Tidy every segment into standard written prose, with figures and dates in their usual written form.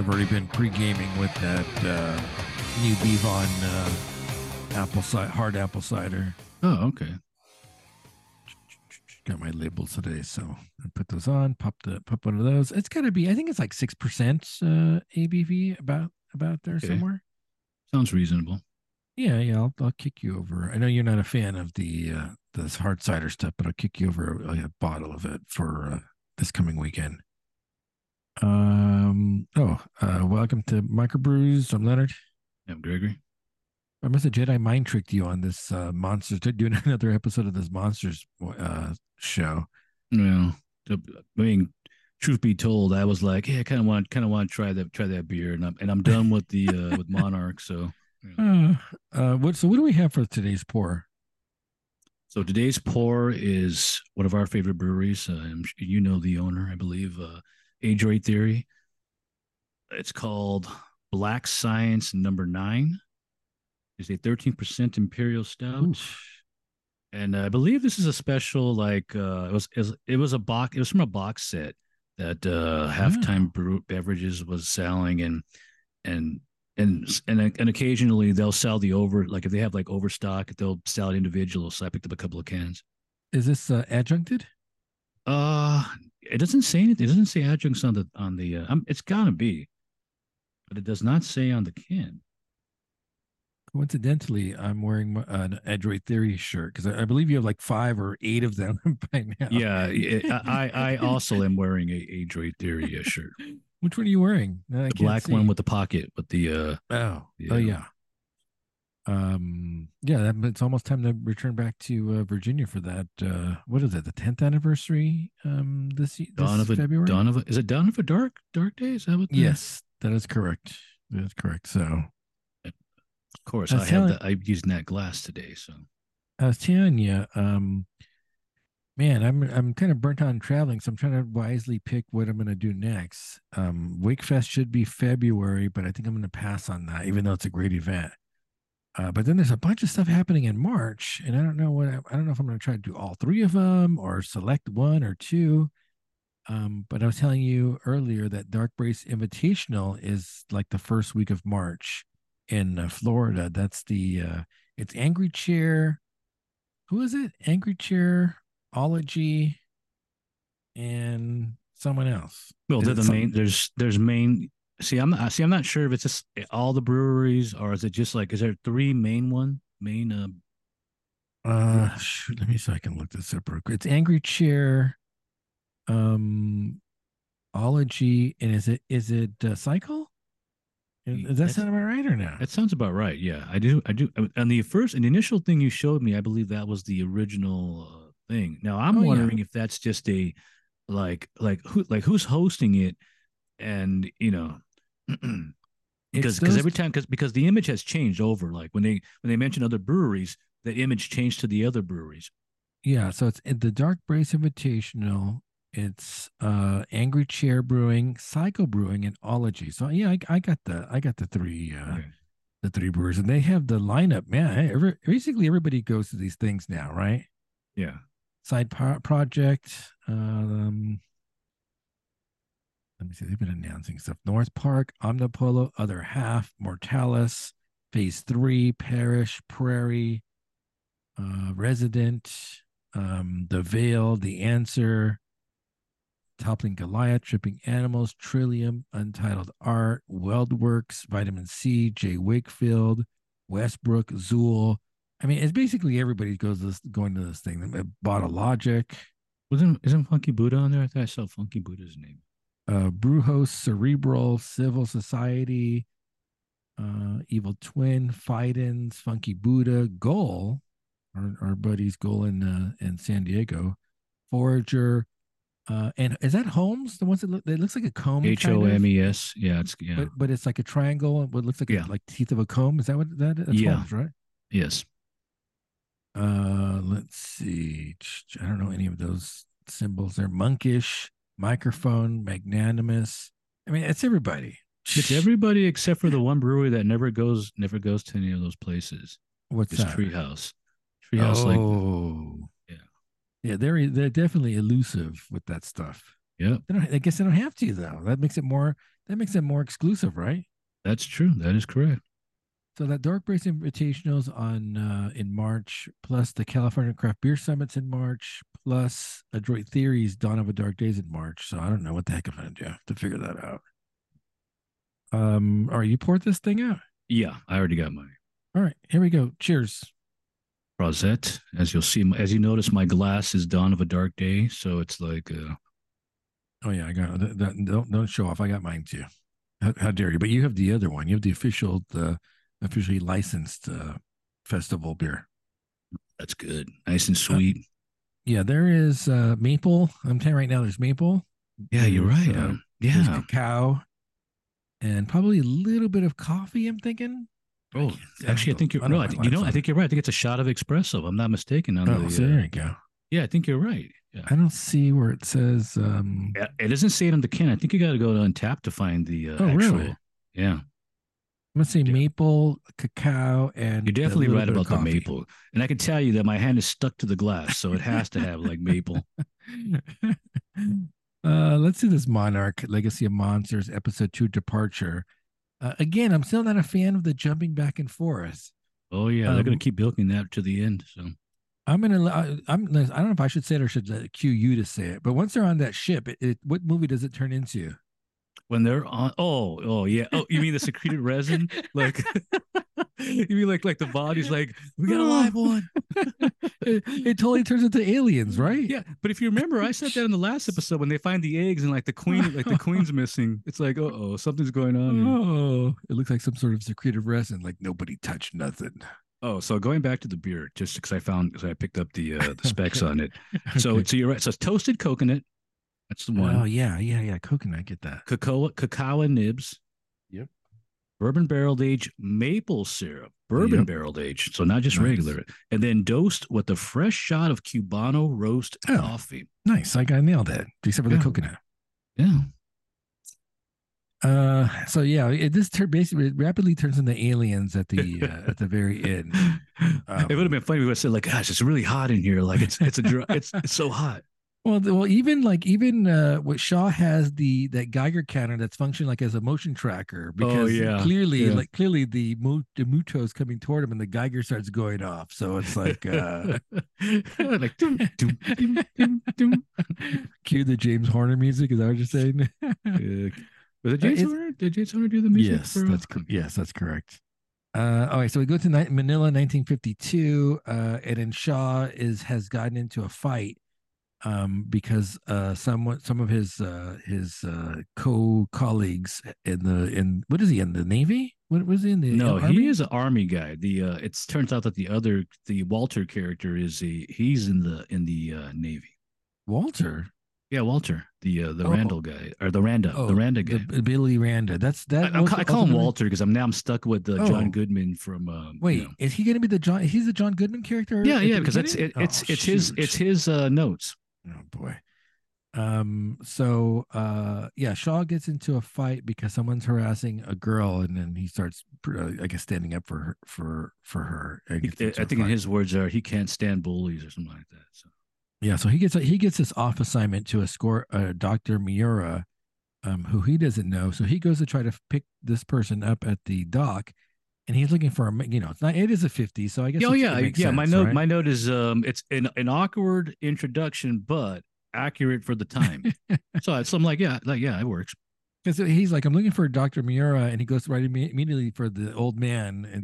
I've already been pre-gaming with that new Bevon hard apple cider. Oh, okay. Got my labels today, so I put those on. Pop one of those. It's gotta be. I think it's like 6% ABV, about there somewhere. Sounds reasonable. Yeah. I'll kick you over. I know you're not a fan of the hard cider stuff, but I'll kick you over a bottle of it for this coming weekend. Welcome to Microbrews. I'm Leonard. I'm Gregory. I must have Jedi mind tricked you on this monsters. Doing another episode of this monsters show. No, I mean, truth be told, I was like, hey, I kind of want to try that beer, and I'm done with the with Monarch. So, what do we have for today's pour? So today's pour is one of our favorite breweries. You know the owner, I believe, Adroit Theory. It's called Black Science Number 9. Is a 13% imperial stout. Oof. And I believe this is a special, like it was from a box set that Halftime Beverages was selling, and occasionally they'll sell the over, like if they have like overstock, they'll sell it individual. So I picked up a couple of cans. Is this adjuncted? It doesn't say anything. It doesn't say adjuncts on the it's gotta be, but it does not say on the can. Coincidentally, I'm wearing an Adroit Theory shirt because I believe you have like 5 or 8 of them by now. Yeah, I also am wearing a Adroit Theory shirt. Which one are you wearing? The black one with the pocket, with the it's almost time to return back to Virginia for that. What is it? The 10th anniversary? February. Is it Dawn of a Dark Day? Is that what? Yes, that is correct. That's correct. So. Of course, I've used that glass today. So I was telling you, man, I'm kind of burnt on traveling, so I'm trying to wisely pick what I'm going to do next. Wakefest should be February, but I think I'm going to pass on that, even though it's a great event. But then there's a bunch of stuff happening in March, and I don't know if I'm going to try to do all 3 of them or select 1 or 2. But I was telling you earlier that Dark Brace Invitational is like the first week of March. In Florida, that's the it's Angry Chair. Who is it? Angry Chair, Ology, and someone else. Well, there's main. I'm not sure if it's just all the breweries or is it just like, is there 3 main one? Main. Shoot, let me see if I can look this up real quick. It's Angry Chair, Ology, and is it Cycle? Does that sound about right or no? That sounds about right. Yeah, I do. And the initial thing you showed me, I believe that was the original thing. Now I'm wondering if that's just a who's hosting it, and you know, because every time because the image has changed over. Like when they mention other breweries, that image changed to the other breweries. Yeah, so it's the Dark Brace Invitational. It's Angry Chair Brewing, Cycle Brewing, and Ology. So yeah, I got the 3 the 3 brewers, and they have the lineup. Man, basically everybody goes to these things now, right? Yeah. Side project. Let me see. They've been announcing stuff: North Park, Omnipolo, Other Half, Mortalis, Phase 3, Parish, Prairie, Resident, The Veil, The Answer. Toppling Goliath, Tripping Animals, Trillium, Untitled Art, Weldworks, Vitamin C, Jay Wakefield, Westbrook, Zool. I mean, it's basically everybody going to this thing. Bottle Logic. Isn't Funky Buddha on there? I thought I saw Funky Buddha's name. Brewhost, Cerebral, Civil Society, Evil Twin, Fidens, Funky Buddha, Goal, our buddies Goal in San Diego, Forager. And is that Holmes? The ones that it looks like a comb. HOMES. Yeah, it's yeah. But it's like a triangle. What looks like like teeth of a comb. Is that what that? That's Holmes, right? Yes. Let's see. I don't know any of those symbols. They're monkish, microphone, magnanimous. I mean, it's everybody. It's everybody except for the one brewery that never goes to any of those places. What's that? Treehouse. Treehouse. Oh. Like, yeah, they're definitely elusive with that stuff. Yeah, I guess they don't have to though. That makes it more. That makes it more exclusive, right? That's true. That is correct. So that Dark Brace Invitational's on in March, plus the California Craft Beer Summit's in March, plus Adroit Theory's Dawn of a Dark Day's in March. So I don't know what the heck I'm going to do. I have to figure that out. All right, you poured this thing out? Yeah, I already got mine. All right, here we go. Cheers. Rosette. As you'll see, as you notice, my glass is Dawn of a Dark Day, so it's like. Oh yeah, I got that. Don't show off. I got mine too. How dare you? But you have the other one. You have the official, officially licensed festival beer. That's good. Nice and sweet. Yeah, there is maple. I'm telling you right now, there's maple. Yeah, you're right. Yeah, there's cacao, and probably a little bit of coffee. I'm thinking. Oh, actually, I think you're. No, you know, I think you're right. I think it's a shot of espresso. I'm not mistaken. Oh, there you go. Yeah, I think you're right. Yeah. I don't see where it says. It doesn't say it on the can. I think you got to go to Untappd to find the actual. Really? Yeah. I'm going to say maple, cacao, and you're definitely right about the maple. And I can tell you that my hand is stuck to the glass, so it has to have like maple. Let's do this Monarch, Legacy of Monsters, Episode 2, Departure. Again, I'm still not a fan of the jumping back and forth. Oh, yeah. They're going to keep milking that to the end, so. I don't know if I should say it or should cue you to say it. But once they're on that ship, what movie does it turn into? When they're on, oh yeah, oh, you mean the secreted resin? Like, you mean like the body's like, we got a live one. It totally turns into aliens, right? Yeah, but if you remember, I said that in the last episode when they find the eggs and like the queen's missing. It's like, oh, something's going on. Oh, it looks like some sort of secreted resin. Like nobody touched nothing. Oh, so going back to the beer, just because I picked up the specs on it. So, okay. So you're right. So it's toasted coconut. That's the one. Oh, yeah. Coconut, I get that. Cacao and nibs. Yep. Bourbon barreled aged maple syrup. Bourbon barreled aged. So not just regular. And then dosed with a fresh shot of Cubano roast coffee. Nice. I nailed that. Except for the coconut. Yeah. So yeah, it rapidly turns into aliens at the at the very end. It would have been funny if we said like, gosh, it's really hot in here. Like it's so hot. Well, even what Shaw has that Geiger counter that's functioning like as a motion tracker because clearly the Muto is coming toward him and the Geiger starts going off. So it's like like doom, doom, doom, doom, doom. Cue the James Horner music, as I was just saying. Was it James Horner? Did James Horner do the music? Yes, that's correct. All right, so we go to Manila, 1952, and then Shaw has gotten into a fight. Because some of his co-colleagues in what is he in the Navy? What was he in the Army? He is an Army guy. It turns out that the Walter character he's in the Navy. Walter? Yeah, Walter, the Randall guy or the Randa guy, Billy Randa. I call him Walter because I'm stuck with John Goodman from. Is he going to be He's the John Goodman character. Yeah, because it's his notes. Oh boy. So Shaw gets into a fight because someone's harassing a girl, and then he starts, I guess, standing up for her. I think his words are, he can't stand bullies or something like that. So. Yeah, so he gets this off assignment to escort Dr. Miura, who he doesn't know. So he goes to try to pick this person up at the dock, and he's looking for a it is a 50, so I guess. Oh yeah, sense, my note is it's an awkward introduction, but accurate for the time. So I'm like, it works. Because he's like, I'm looking for Dr. Miura, and he goes right immediately for the old man. And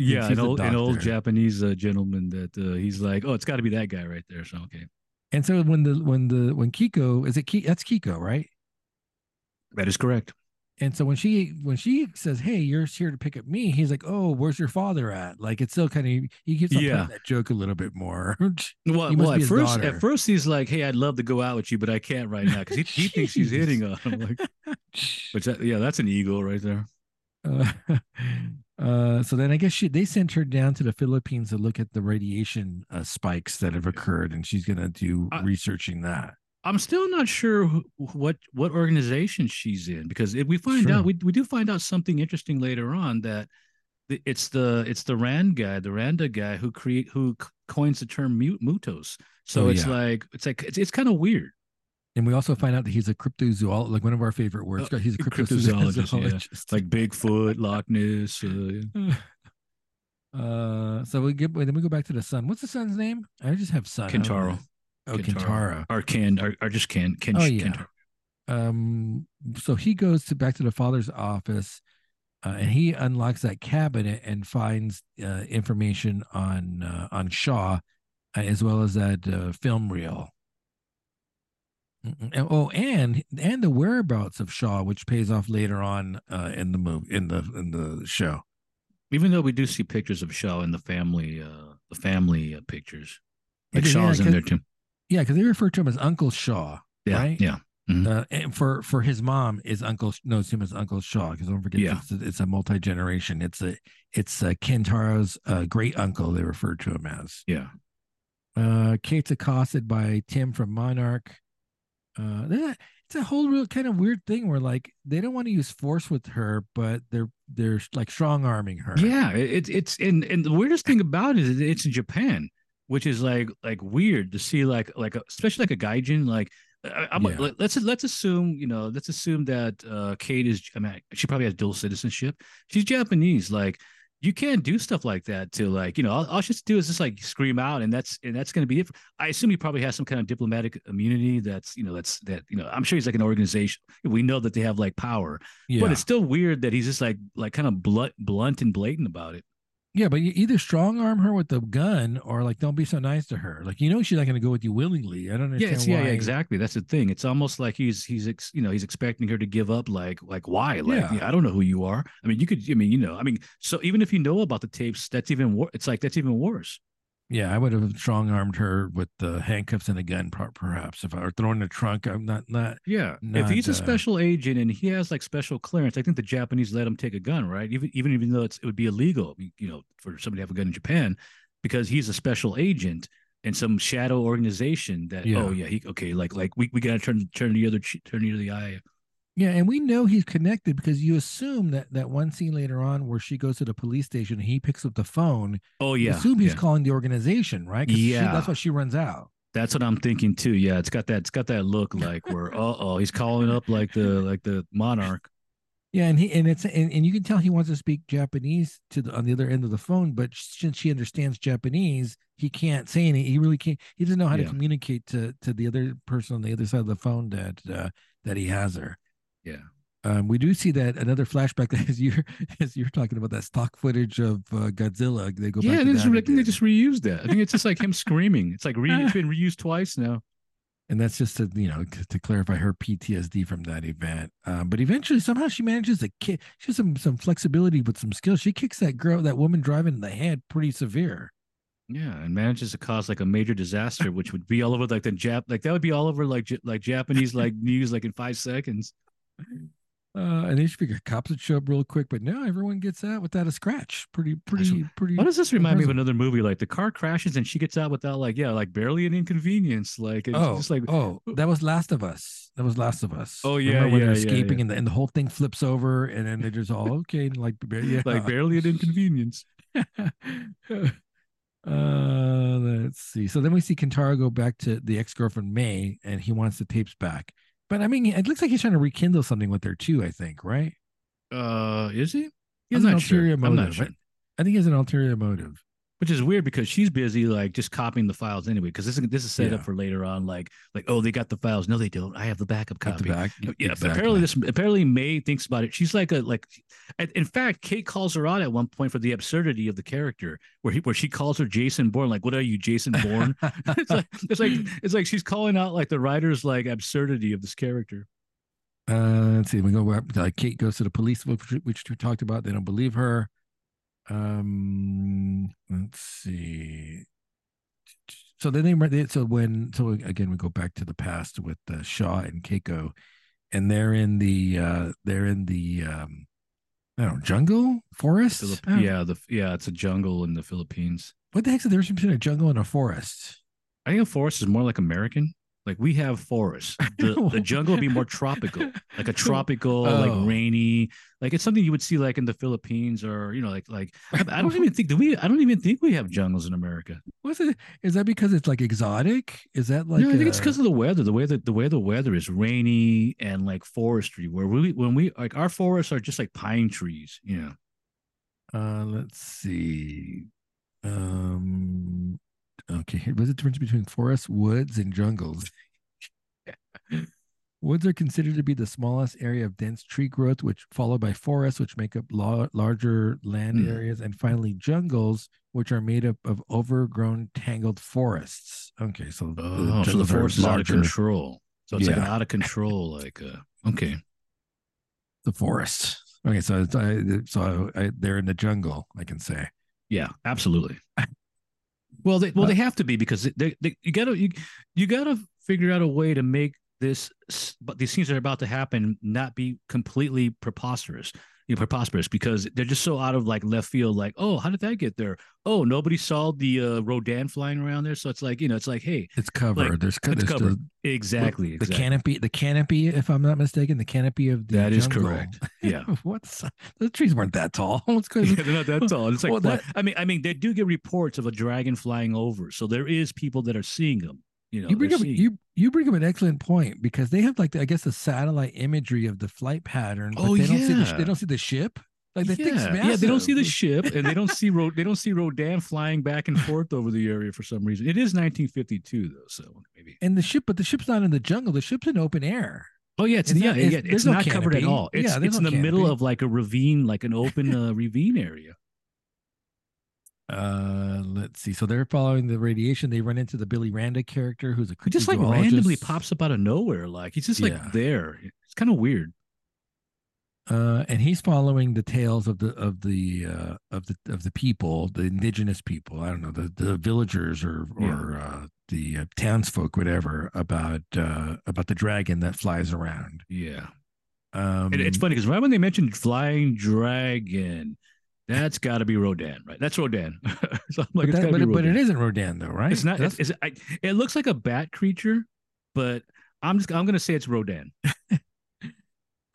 an old Japanese gentleman that he's like, oh, it's got to be that guy right there. So okay. And so when Kiko that's Kiko, right? That is correct. And so when she says, "Hey, you're here to pick up me," he's like, "Oh, where's your father at?" Like it's still kind of he keeps on playing that joke a little bit more. At first he's like, "Hey, I'd love to go out with you, but I can't right now," because he thinks he's hitting on him. Like, that's an ego right there. So then I guess they sent her down to the Philippines to look at the radiation spikes that have occurred, and she's going to do researching that. I'm still not sure what organization she's in, because if we find out, we do find out something interesting later on that it's the Randa guy who coins the term mutos. So it's kind of weird. And we also find out that he's a cryptozoologist, like one of our favorite words. He's a cryptozoologist. Yeah. Like Bigfoot, Loch Ness. So we go back to the son. What's the son's name? I just have son. Kentaro. Oh, Kentaro. Or Ken, or just Ken. Ken. Oh, yeah. Kentaro. So he goes back to the father's office, and he unlocks that cabinet and finds information on Shaw, as well as that film reel. Oh, and the whereabouts of Shaw, which pays off later on in the movie, in the show. Even though we do see pictures of Shaw in the family pictures, like Shaw's in there too. Yeah, because they refer to him as Uncle Shaw. Yeah, right? Yeah. Mm-hmm. And for his mom is Uncle knows him as Uncle Shaw, because don't forget, yeah, it's a multi-generation. It's Kentaro's great uncle. They refer to him as. Yeah. Kate's accosted by Tim from Monarch. It's a whole real kind of weird thing where like they don't want to use force with her, but they're like strong arming her. Yeah, it's and the weirdest thing about it is it's in Japan, which is like weird to see like especially like a gaijin. Like yeah. Let's assume that Kate is. I mean, she probably has dual citizenship. She's Japanese. Like you can't do stuff like that to all she has to do is just like scream out, and that's going to be it. I assume he probably has some kind of diplomatic immunity. I'm sure he's like an organization. We know that they have like power, yeah, but it's still weird that he's just like kind of blunt and blatant about it. Yeah, but you either strong arm her with the gun or like don't be so nice to her. Like she's not going to go with you willingly. I don't understand why. Yeah, exactly. That's the thing. It's almost like he's expecting her to give up. Like why? Like I don't know who you are. I mean, so even if you know about the tapes, that's even worse. Yeah, I would have strong armed her with the handcuffs and a gun, perhaps, if I were thrown in the trunk. I'm not. Yeah, not, if he's a special agent and he has like special clearance, I think the Japanese let him take a gun, right? Even though it would be illegal, for somebody to have a gun in Japan, because he's a special agent in some shadow organization. That we gotta turn the other eye. Yeah, and we know he's connected because you assume that one scene later on where she goes to the police station and he picks up the phone. Oh, yeah. You assume he's calling the organization, right? Yeah. That's why she runs out. That's what I'm thinking, too. Yeah, it's got that look like where, he's calling up like the Monarch. Yeah, and you can tell he wants to speak Japanese on the other end of the phone, but since she understands Japanese, he can't say anything. He really can't. He doesn't know how to communicate to the other person on the other side of the phone that he has her. Yeah, we do see that another flashback as you're talking about that stock footage of Godzilla. They go back. Yeah, I think they just reused that. I think it's just like him screaming. It's like it's been reused twice now. And that's just to clarify her PTSD from that event. But eventually, somehow she manages to kick. She has some flexibility with some skills. She kicks that woman driving in the head pretty severe. Yeah, and manages to cause like a major disaster, which would be all over like the Japanese news like in 5 seconds. And they should figure cops would show up real quick, but no, everyone gets out without a scratch. Pretty. Why does this remind me of another movie? Like the car crashes and she gets out without like barely an inconvenience. Like that was Last of Us. Oh yeah, remember when they're escaping and the whole thing flips over and then they're just all okay, like barely an inconvenience. Let's see. So then we see Kentaro go back to the ex-girlfriend May, and he wants the tapes back. But I mean, it looks like he's trying to rekindle something with her too, I think, right? Is he? He has an ulterior motive. I'm not sure. I think he has an ulterior motive. Which is weird because she's busy like just copying the files anyway, because this is set up for later on, like they got the files. No, they don't. I have the backup copy. Yeah, exactly. But apparently May thinks about it. She's in fact, Kate calls her out at one point for the absurdity of the character, where she calls her Jason Bourne. Like, what are you, Jason Bourne? it's like she's calling out like the writer's like absurdity of this character. Let's see. We go where Kate goes to the police, which we talked about. They don't believe her. Let's see. So then again we go back to the past with Shaw and Keiko, and they're in the jungle forest. It's a jungle in the Philippines. What the heck's the difference between a jungle and a forest? I think a forest is more like American. Like we have forests. The jungle would be more tropical, like a tropical, like rainy, like it's something you would see like in the Philippines or, you know, I don't even think we have jungles in America. What's it? Is that because it's like exotic? Is that like? No, I think it's because of the weather. The way the weather is rainy and like forestry. Where when we like our forests are just like pine trees. You know. Let's see. Okay, what's the difference between forests, woods, and jungles? Yeah. Woods are considered to be the smallest area of dense tree growth, which followed by forests, which make up larger land areas, and finally jungles, which are made up of overgrown, tangled forests. Okay, so so the forest is out of control. So it's like an out of control, like okay, the forest. Okay, so it's, so they're in the jungle. I can say, yeah, absolutely. Well, they have to be because you gotta figure out a way to make this, but these things that are about to happen not be completely preposterous because they're just so out of like left field. Like, oh, how did that get there? Oh, nobody saw the Rodan flying around there, so it's like hey, it's covered. Like, there's covered. Exactly. The canopy. If I'm not mistaken, the canopy of the jungle. Is correct. Yeah, the trees weren't that tall. What's going on? Yeah, they're not that tall. It's like I mean, they do get reports of a dragon flying over, so there is people that are seeing them. You know, you bring up an excellent point because they have like the satellite imagery of the flight pattern. But they don't see the ship. Like they don't see the ship, and they don't see Rodan flying back and forth over the area for some reason. It is 1952 though, so maybe. And the ship, but the ship's not in the jungle. The ship's in open air. Oh yeah, it's not covered at all. It's in the middle of like a ravine, like an open ravine area. Let's see. So they're following the radiation. They run into the Billy Randa character, who's a just like randomly pops up out of nowhere. Like he's just like there. It's kind of weird. And he's following the tales of the people, the indigenous people. I don't know, the villagers or the townsfolk, whatever, about the dragon that flies around. Yeah. It's funny because right when they mentioned flying dragon, that's got to be Rodan, right? That's Rodan. So I'm like, but it isn't Rodan though, right? It's not. It looks like a bat creature, but I'm gonna say it's Rodan.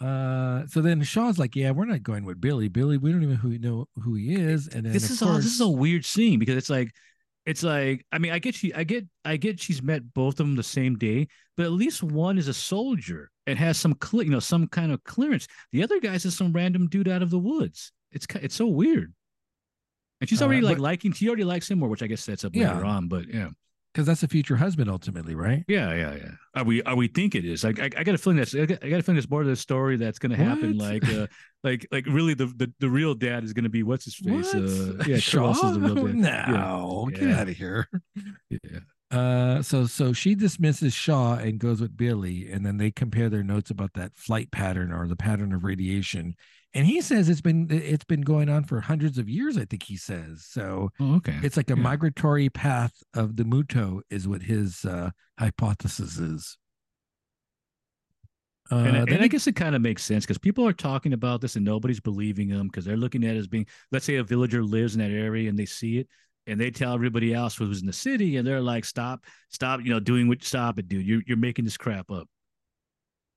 So then Shaw's like, yeah, we're not going with Billy. Billy, we don't even know who he is. And then this is a weird scene because it's like I mean, I get she's met both of them the same day, but at least one is a soldier and has some kind of clearance. The other guy's just some random dude out of the woods. It's so weird. And she's already she already likes him more, which I guess sets up later on, but yeah. Because that's a future husband ultimately, right? Yeah. We think it is. I got a feeling that's more of the story that's going to happen. Like really, the real dad is going to be what's his face? Shaw? Is the real dad. No, yeah. Get out of here. Yeah. So she dismisses Shaw and goes with Billy, and then they compare their notes about that flight pattern or the pattern of radiation. And he says it's been going on for hundreds of years, I think he says. So it's like a migratory path of the Muto is what his hypothesis is. And I guess it kind of makes sense because people are talking about this and nobody's believing them because they're looking at it as being, let's say a villager lives in that area and they see it and they tell everybody else who's in the city and they're like, stop, stop it, dude. You're making this crap up.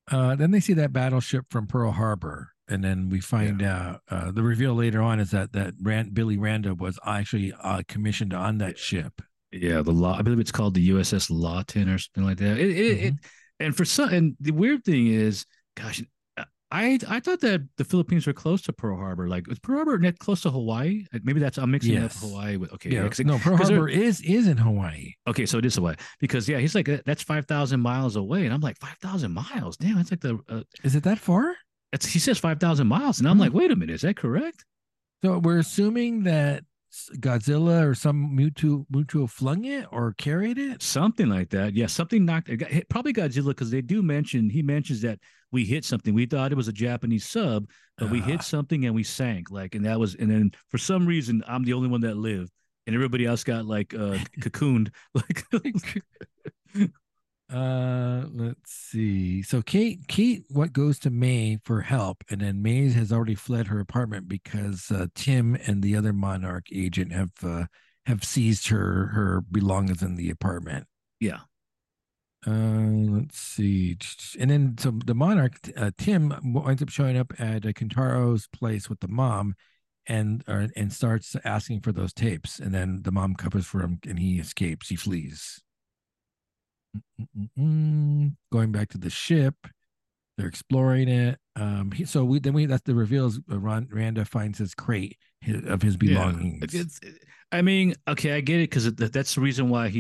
Then they see that battleship from Pearl Harbor. And then we find out the reveal later on is that Billy Randa was actually commissioned on that ship. Yeah, I believe it's called the USS Lawton or something like that. And the weird thing is, gosh, I thought that the Philippines were close to Pearl Harbor. Like, was Pearl Harbor net close to Hawaii? Maybe I'm mixing up Hawaii with Pearl Harbor is in Hawaii. Okay, so it is Hawaii because he's like that's 5,000 miles away, and I'm like 5,000 miles. Damn, that's like the is it that far? He says 5,000 miles, and I'm like, wait a minute, is that correct? So we're assuming that Godzilla or some Muto flung it or carried it? Something like that. Yeah, something knocked it. Probably Godzilla, because he mentions that we hit something. We thought it was a Japanese sub, but we hit something and we sank. And then for some reason, I'm the only one that lived, and everybody else got cocooned. Let's see. So Kate what goes to May for help, and then May has already fled her apartment because Tim and the other Monarch agent have seized her belongings in the apartment. Yeah. Let's see. And then so the Monarch, Tim, winds up showing up at Kentaro's place with the mom and starts asking for those tapes. And then the mom covers for him and he escapes. He flees. Going back to the ship, they're exploring it. That's the reveals. Randa finds his crate of his belongings. Yeah. I get it, because that's the reason why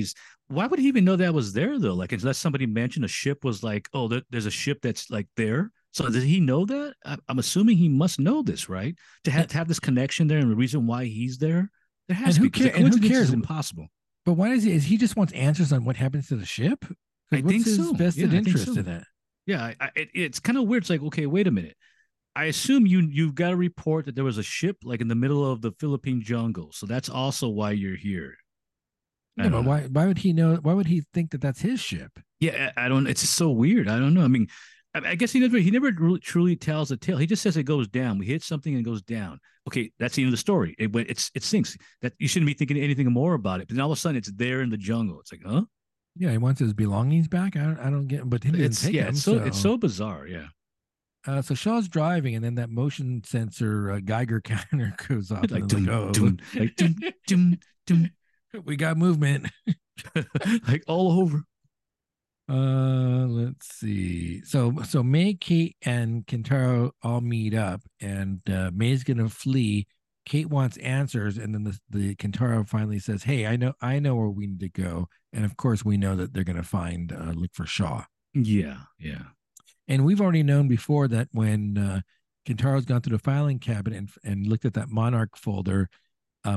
why would he even know that was there though? Like, unless somebody mentioned a ship was like, oh, there's a ship that's like there. So did he know that? I'm assuming he must know this, right? To have this connection there and the reason why he's there. There has to be. And who cares? It's impossible. But why is he just wants answers on what happens to the ship? I think so. Vested interest in that. Yeah, it's kind of weird. It's like, okay, wait a minute. I assume you've got a report that there was a ship like in the middle of the Philippine jungle, so that's also why you're here. Yeah, but why would he know? Why would he think that that's his ship? Yeah, I don't. It's so weird. I don't know. I mean, I guess he never really, truly tells the tale. He just says it goes down. We hit something and it goes down. Okay, that's the end of the story. It sinks. That you shouldn't be thinking anything more about it. But then all of a sudden, it's there in the jungle. It's like, huh? Yeah, he wants his belongings back. I don't get him, but he didn't take him. It's so bizarre. Yeah. So Shaw's driving, and then that motion sensor Geiger counter goes off. Like, doom. We got movement. Like all over. Let's see. So May, Kate, and Kentaro all meet up, and May's gonna flee. Kate wants answers, and then the Kentaro finally says, "Hey, I know where we need to go." And of course, we know that they're going to look for Shaw. Yeah. And we've already known before that when Kentaro's gone through the filing cabinet and looked at that Monarch folder,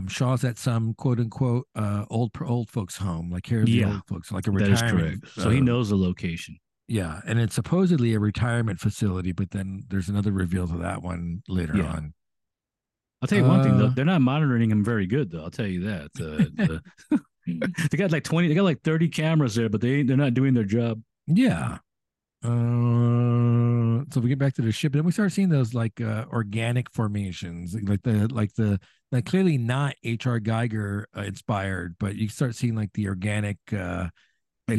Shaw's at some quote unquote old folks' home, like here are the old folks, like a retirement. That is correct. So he knows the location. Yeah, and it's supposedly a retirement facility, but then there's another reveal to that one later on. I'll tell you one thing though, they're not monitoring him very good though. I'll tell you that. They got like 30 cameras there, but they're not doing their job. Yeah. So we get back to the ship, and we start seeing those like organic formations, like clearly not H.R. Geiger inspired, but you start seeing like the organic.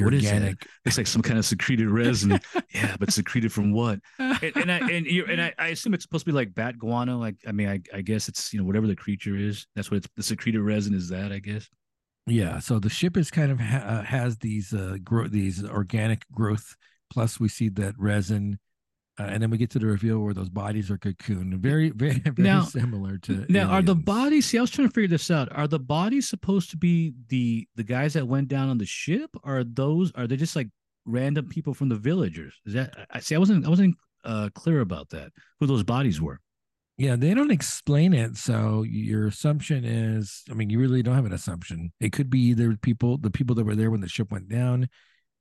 What is it? It's like some kind of secreted resin. Yeah, but secreted from what? And I assume it's supposed to be like bat guano. Like, I mean, I guess it's, whatever the creature is. That's what the secreted resin is, that, I guess. Yeah. So the ship is kind of has these organic growth. Plus, we see that resin, and then we get to the reveal where those bodies are cocooned. Very, very, very similar to. Now, aliens. Are the bodies? See, I was trying to figure this out. Are the bodies supposed to be the guys that went down on the ship? Or are they just like random people from the villagers? Is that? I wasn't clear about that. Who those bodies were? Yeah, they don't explain it. So your assumption is, you really don't have an assumption. It could be either the people that were there when the ship went down.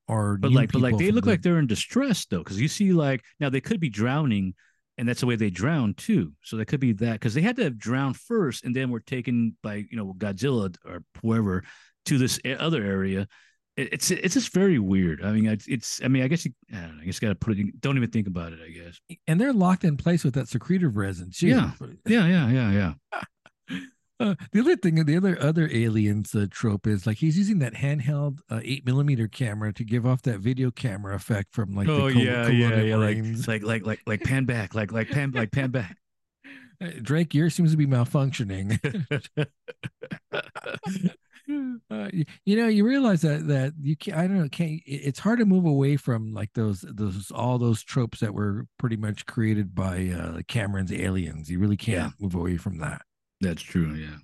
But they look like they're in distress though, because you see like now they could be drowning, and that's the way they drown too. So they could be that, because they had to have drowned first, and then were taken by Godzilla or whoever to this other area. It's just very weird. I guess you got to put it. Don't even think about it. I guess. And they're locked in place with that secretive resin too. Yeah. The other aliens trope is like he's using that handheld 8mm camera to give off that video camera effect from like like pan back, like pan back. Drake, yours seems to be malfunctioning. You realize that you can't. I don't know. It's hard to move away from like those tropes that were pretty much created by Cameron's Aliens. You really can't move away from that. That's true, yeah.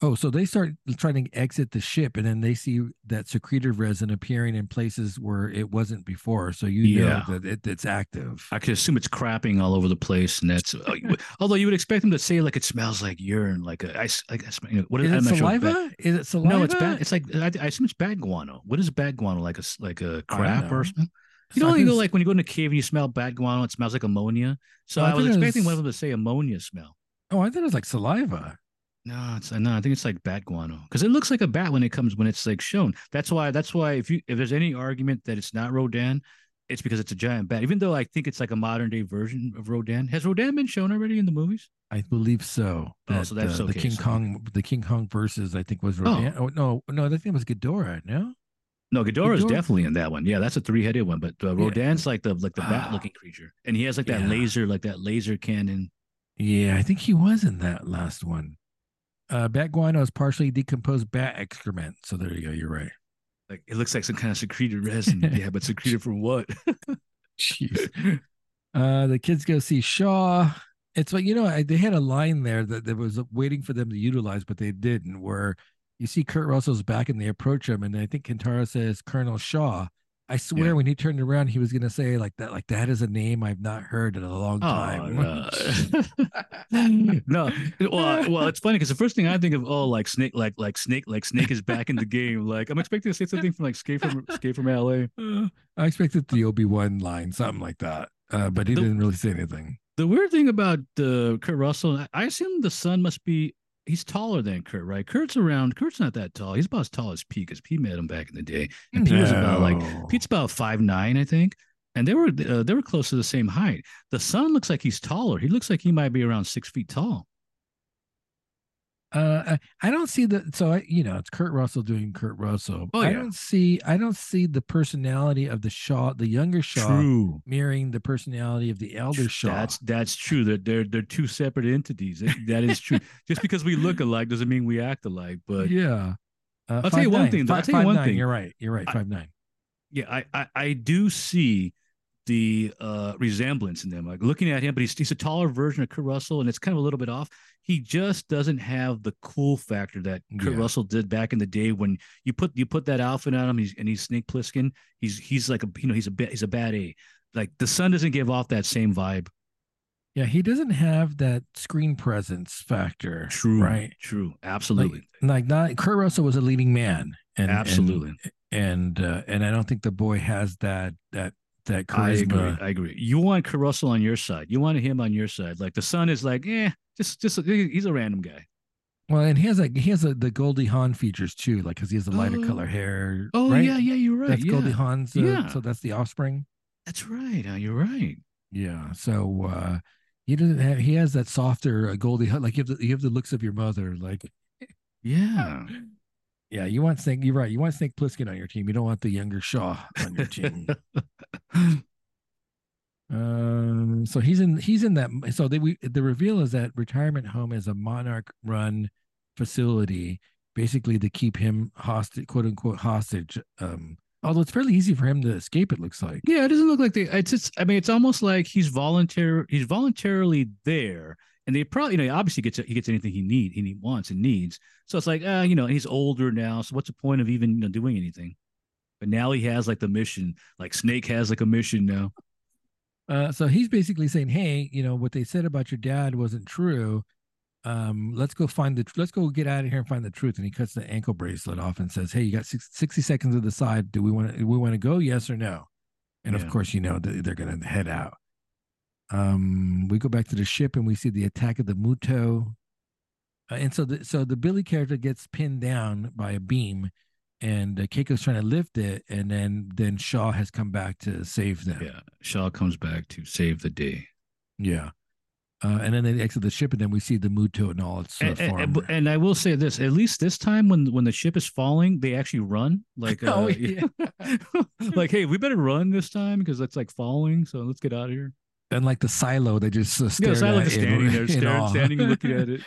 So they start trying to exit the ship, and then they see that secretive resin appearing in places where it wasn't before. So know that it's active. I could assume it's crapping all over the place, and that's. Although you would expect them to say like it smells like urine, like what is it? Saliva? Sure, is it saliva? No, it's bad. It's like I assume it's bat guano. What is bat guano? Like a crap or something? When you go in a cave and you smell bat guano, it smells like ammonia. So I was expecting one of them to say ammonia smell. Oh, I thought it was like saliva. No, I think it's like bat guano, because it looks like a bat when it's like shown. That's why if there's any argument that it's not Rodan, it's because it's a giant bat, even though I think it's like a modern day version of Rodan. Has Rodan been shown already in the movies? I believe so. That, oh, so that's okay. The King Kong versus, I think, was Rodan. Oh, no, I think it was Ghidorah. No, Ghidorah is definitely in that one. Yeah, that's a three-headed one. But Rodan's like the bat-looking creature, and he has like that laser, like that laser cannon. Yeah, I think he was in that last one. Bat guano is partially decomposed bat excrement. So there you go. You're right. Like it looks like some kind of secreted resin. Yeah, but secreted from what? Jeez. The kids go see Shaw. It's like, they had a line there that was waiting for them to utilize, but they didn't, where you see Kurt Russell's back and they approach him. And I think Kentaro says, Colonel Shaw. I swear when he turned around, he was going to say like that is a name I've not heard in a long time. No. Well, it's funny because the first thing I think of, Snake is back in the game. Like I'm expecting to say something from like Escape from LA. I expected the Obi-Wan line, something like that. But he didn't really say anything. The weird thing about Kurt Russell, I assume the son must be, he's taller than Kurt, right? Kurt's not that tall. He's about as tall as Pete, because Pete met him back in the day. And Pete was about Pete's about 5'9", I think. And they were close to the same height. The son looks like he's taller. He looks like he might be around 6 feet tall. I don't see the, so I, it's Kurt Russell doing Kurt Russell. Oh, yeah. I don't see the personality of the Shaw, the younger Shaw, mirroring the personality of the elder Shaw. That's true. They're two separate entities. That is true. Just because we look alike doesn't mean we act alike. But yeah, I'll tell you one thing. I'll tell you one thing. You're right. 5'9". Yeah, I do see the resemblance in them, like looking at him, but he's a taller version of Kurt Russell, and it's kind of a little bit off. He just doesn't have the cool factor that Kurt Russell did back in the day. When you put that outfit on him, he's Snake Plissken. He's like he's a bad A. Like the son doesn't give off that same vibe. Yeah, he doesn't have that screen presence factor. True, right? True, absolutely. Like Kurt Russell was a leading man, and absolutely, and I don't think the boy has that charisma. I agree. You want Kurt Russell on your side. You want him on your side. Like the son is like, just he's a random guy. Well, and he has the Goldie Hawn features too, like because he has the lighter color hair. Oh right? yeah, you're right. That's Goldie Hawn's. So that's the offspring. That's right. You're right. Yeah. So he doesn't have. He has that softer Goldie Hawn. Like you have the looks of your mother. Like yeah. Yeah, you want Snake. You're right. You want Snake Plissken on your team. You don't want the younger Shaw on your team. So he's in that. So the reveal is that retirement home is a Monarch-run facility, basically to keep him hostage, quote unquote hostage. Although it's fairly easy for him to escape, it looks like. Yeah, it doesn't look like they. It's almost like he's voluntarily there. And they probably, obviously he gets anything he wants and needs. So it's like, he's older now. So what's the point of even doing anything? But now he has like the mission, like Snake has like a mission now. So he's basically saying, hey, what they said about your dad wasn't true. Let's go get out of here and find the truth. And he cuts the ankle bracelet off and says, hey, you got 60 seconds to decide. Do we want to go? Yes or no? And of course, they're going to head out. We go back to the ship and we see the attack of the Muto. And so the Billy character gets pinned down by a beam and Keiko's trying to lift it. And then Shaw has come back to save them. Yeah. Shaw comes back to save the day. Yeah. And then they exit the ship and then we see the Muto and all its form. And I will say this, at least this time when the ship is falling, they actually run like, like, hey, we better run this time because it's like falling. So let's get out of here. Unlike the silo, they just stared at it. Standing and looking at it.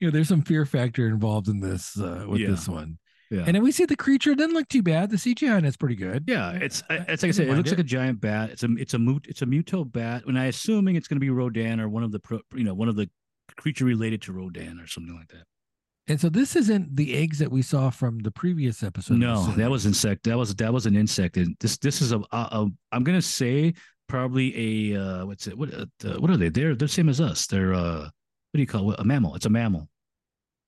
There's some fear factor involved in this with this one. Yeah. And then we see the creature. It doesn't look too bad. The CGI on it's pretty good. Yeah, it's like I said, it looks like a giant bat. It's a Muto bat, and I'm assuming it's going to be Rodan or one of the creature related to Rodan or something like that. And so this isn't the eggs that we saw from the previous episode. No, that was insect. That was an insect. And this is a I'm going to say. Probably a what are they? They're same as us. They're what do you call it? A mammal? It's a mammal.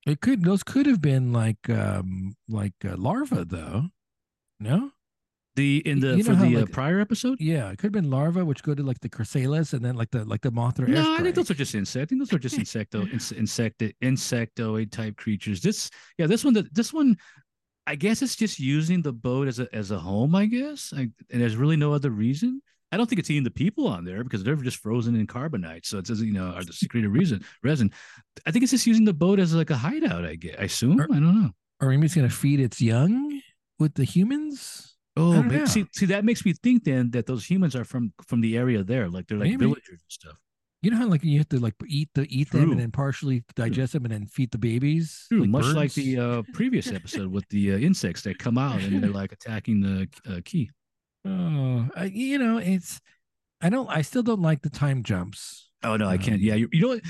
It could have been like larva though. No, the prior episode. Yeah, it could have been larva, which go to like the chrysalis and then like the moth or no. I think those are just insects. I think those are just insectoid type creatures. This one I guess it's just using the boat as a home, I guess. And there's really no other reason. I don't think it's eating the people on there because they're just frozen in carbonite. So it doesn't, you know, or the secreted resin. I think it's just using the boat as like a hideout, I assume. I don't know. Or maybe it's going to feed its young with the humans. Oh, maybe, see, that makes me think then that those humans are from the area there. Like they're like villagers and stuff. You know how like you have to like eat them and then partially digest them and then feed the babies? Like much birds? Like the previous episode with the insects that come out and they're like attacking the key. Oh, you know, I still don't like the time jumps. Oh, no, I can't. Yeah. You know what?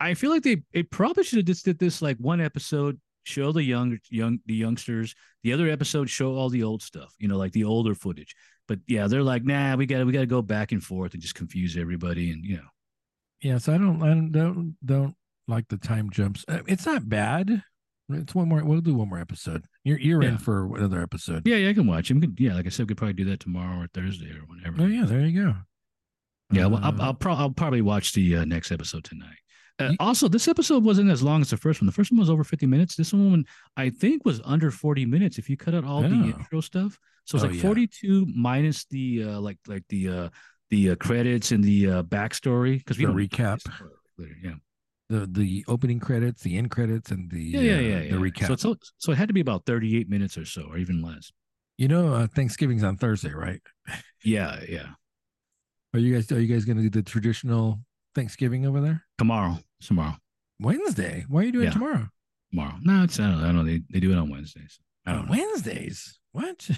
I feel like they probably should have just did this like one episode, show the youngsters, the other episode, show all the old stuff, you know, like the older footage. But yeah, they're like, nah, we got to go back and forth and just confuse everybody. And, you know. Yeah, so I don't like the time jumps. It's not bad. It's one more. We'll do one more episode. You're in for another episode. Yeah, I can watch them. Yeah, like I said, we could probably do that tomorrow or Thursday or whenever. Oh yeah, there you go. Yeah, well, I'll probably watch the next episode tonight. Also, this episode wasn't as long as the first one. The first one was over 50 minutes. This one, I think, was under 40 minutes if you cut out all the intro stuff. So it's 42 minus the the credits and the backstory, because we don't recap later. Yeah, the opening credits, the end credits, and the recap. So it had to be about 38 minutes or so, or even less. You know, Thanksgiving's on Thursday, right? Yeah. Are you guys going to do the traditional Thanksgiving over there tomorrow? Tomorrow, Wednesday. Why are you doing it tomorrow? Tomorrow? No, it's I don't know. They do it on Wednesdays. Wednesdays? What?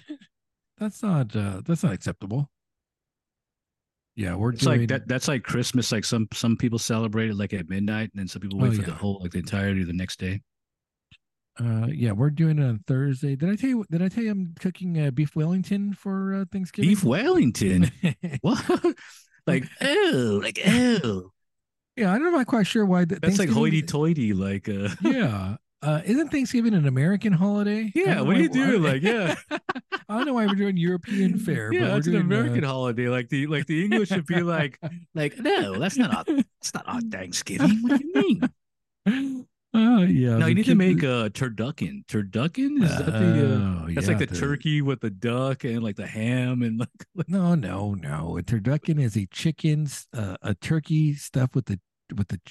That's not acceptable. Yeah, that's like Christmas. Like some people celebrate it like at midnight, and then some people wait for the entirety of the next day. Yeah, we're doing it on Thursday. Did I tell you I'm cooking beef Wellington for Thanksgiving? Beef Wellington? What? like oh. Yeah, I don't know. I'm quite sure why that's like hoity-toity. Like yeah. Isn't Thanksgiving an American holiday? Yeah, what do you do? Like, yeah, I don't know why we're doing European fare. Yeah, it's an American holiday. Like the English should be like no, that's not our Thanksgiving. What do you mean? Yeah. No, you need to make a turducken. Turducken is that's like the turkey with the duck and like the ham and like no. A turducken is a chicken, a turkey stuffed with the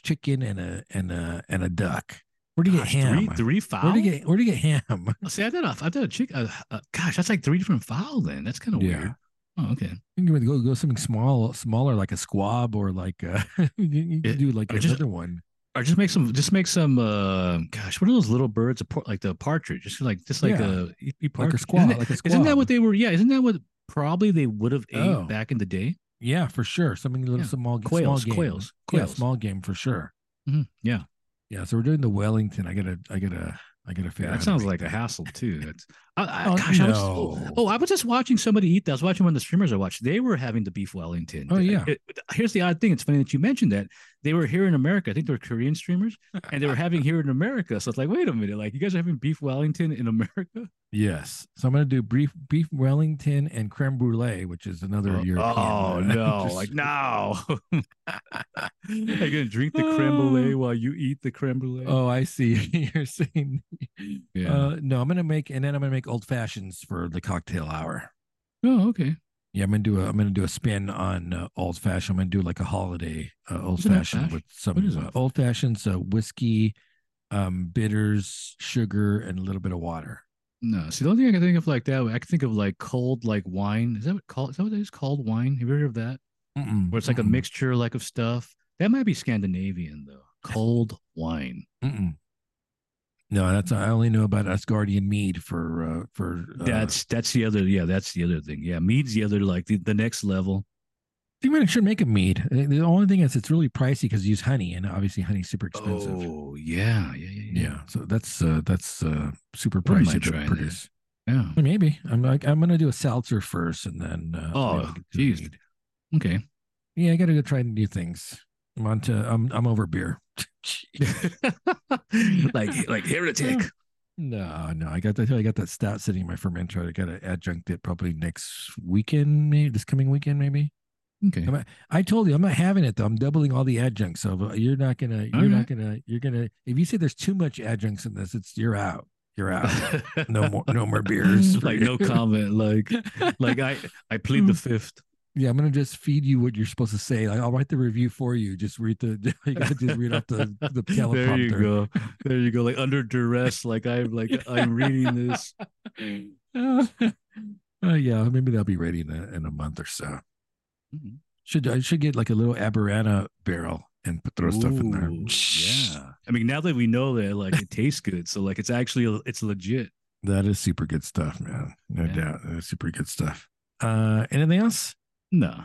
chicken and a duck. Where do you get ham? Three fowl? Where do you get ham? Oh, see, I did a chicken. Gosh, that's like three different fowl. Then that's kind of weird. Oh, okay. You can go something smaller, like a squab, or like you can do like another one, or just make some. Gosh, what are those little birds? Like the partridge, just like a partridge. Like a squab, like a squab. Isn't that what they were? Yeah, isn't that what probably they would have ate back in the day? Yeah, for sure. Something little small quails, small quails, quails, yeah, small game for sure. Mm-hmm. Yeah. Yeah, so we're doing the Wellington. I gotta figure out. That sounds like a hassle too. That's I was just watching somebody eat that. I was watching one of the streamers I watched. They were having the beef Wellington. Oh yeah. Here's the odd thing. It's funny that you mentioned that they were here in America. I think they were Korean streamers, and they were having here in America. So it's like, wait a minute, like you guys are having beef Wellington in America? Yes. So I'm gonna do beef Wellington and creme brulee, which is another European. Oh no! Are you gonna drink the creme brulee while you eat the creme brulee? Oh, I see. You're saying. Yeah. No, I'm gonna make old fashions for the cocktail hour. Oh, okay. Yeah, I'm gonna do a spin on old fashioned. I'm gonna do like a holiday old fashioned with some old fashions, whiskey, bitters, sugar, and a little bit of water. No, see, the only thing I can think of like that, I can think of like cold, like wine. Is that what it is? Cold wine? Have you heard of that? Mm-mm. Where it's like a mixture, like of stuff. That might be Scandinavian though. Cold wine. Mm-mm. No, that's I only know about Asgardian mead for that's the other that's the other thing. Yeah, mead's the other like the next level. I think we should make a mead. The only thing is it's really pricey because you use honey, and obviously honey's super expensive. Oh yeah. So that's super pricey to produce. That. Yeah, well, maybe I'm gonna do a seltzer first, and then geez, okay. Yeah, I gotta go try new things. I'm over beer. like heretic. No, I got that stout sitting in my fermenter. I gotta adjunct it probably next weekend, maybe this coming weekend, maybe. Okay. I told you I'm not having it though. I'm doubling all the adjuncts. So you're not gonna. If you say there's too much adjuncts in this, you're out. you're out. No more beers. Like, no comment. Like I plead the fifth. Yeah, I'm going to just feed you what you're supposed to say. Like, I'll write the review for you. Just read the, you got to just read off the teleprompter. There you go. There you go. Like, under duress. Like, I'm reading this. Yeah, maybe they'll be ready in a month or so. Mm-hmm. I should get like a little Aberana barrel and throw stuff in there. Yeah. I mean, now that we know that, like, it tastes good. So, like, it's legit. That is super good stuff, man. No doubt. That's super good stuff. Anything else? No.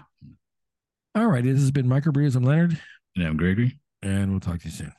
All right. This has been Microbrews. I'm Leonard. And I'm Gregory. And we'll talk to you soon.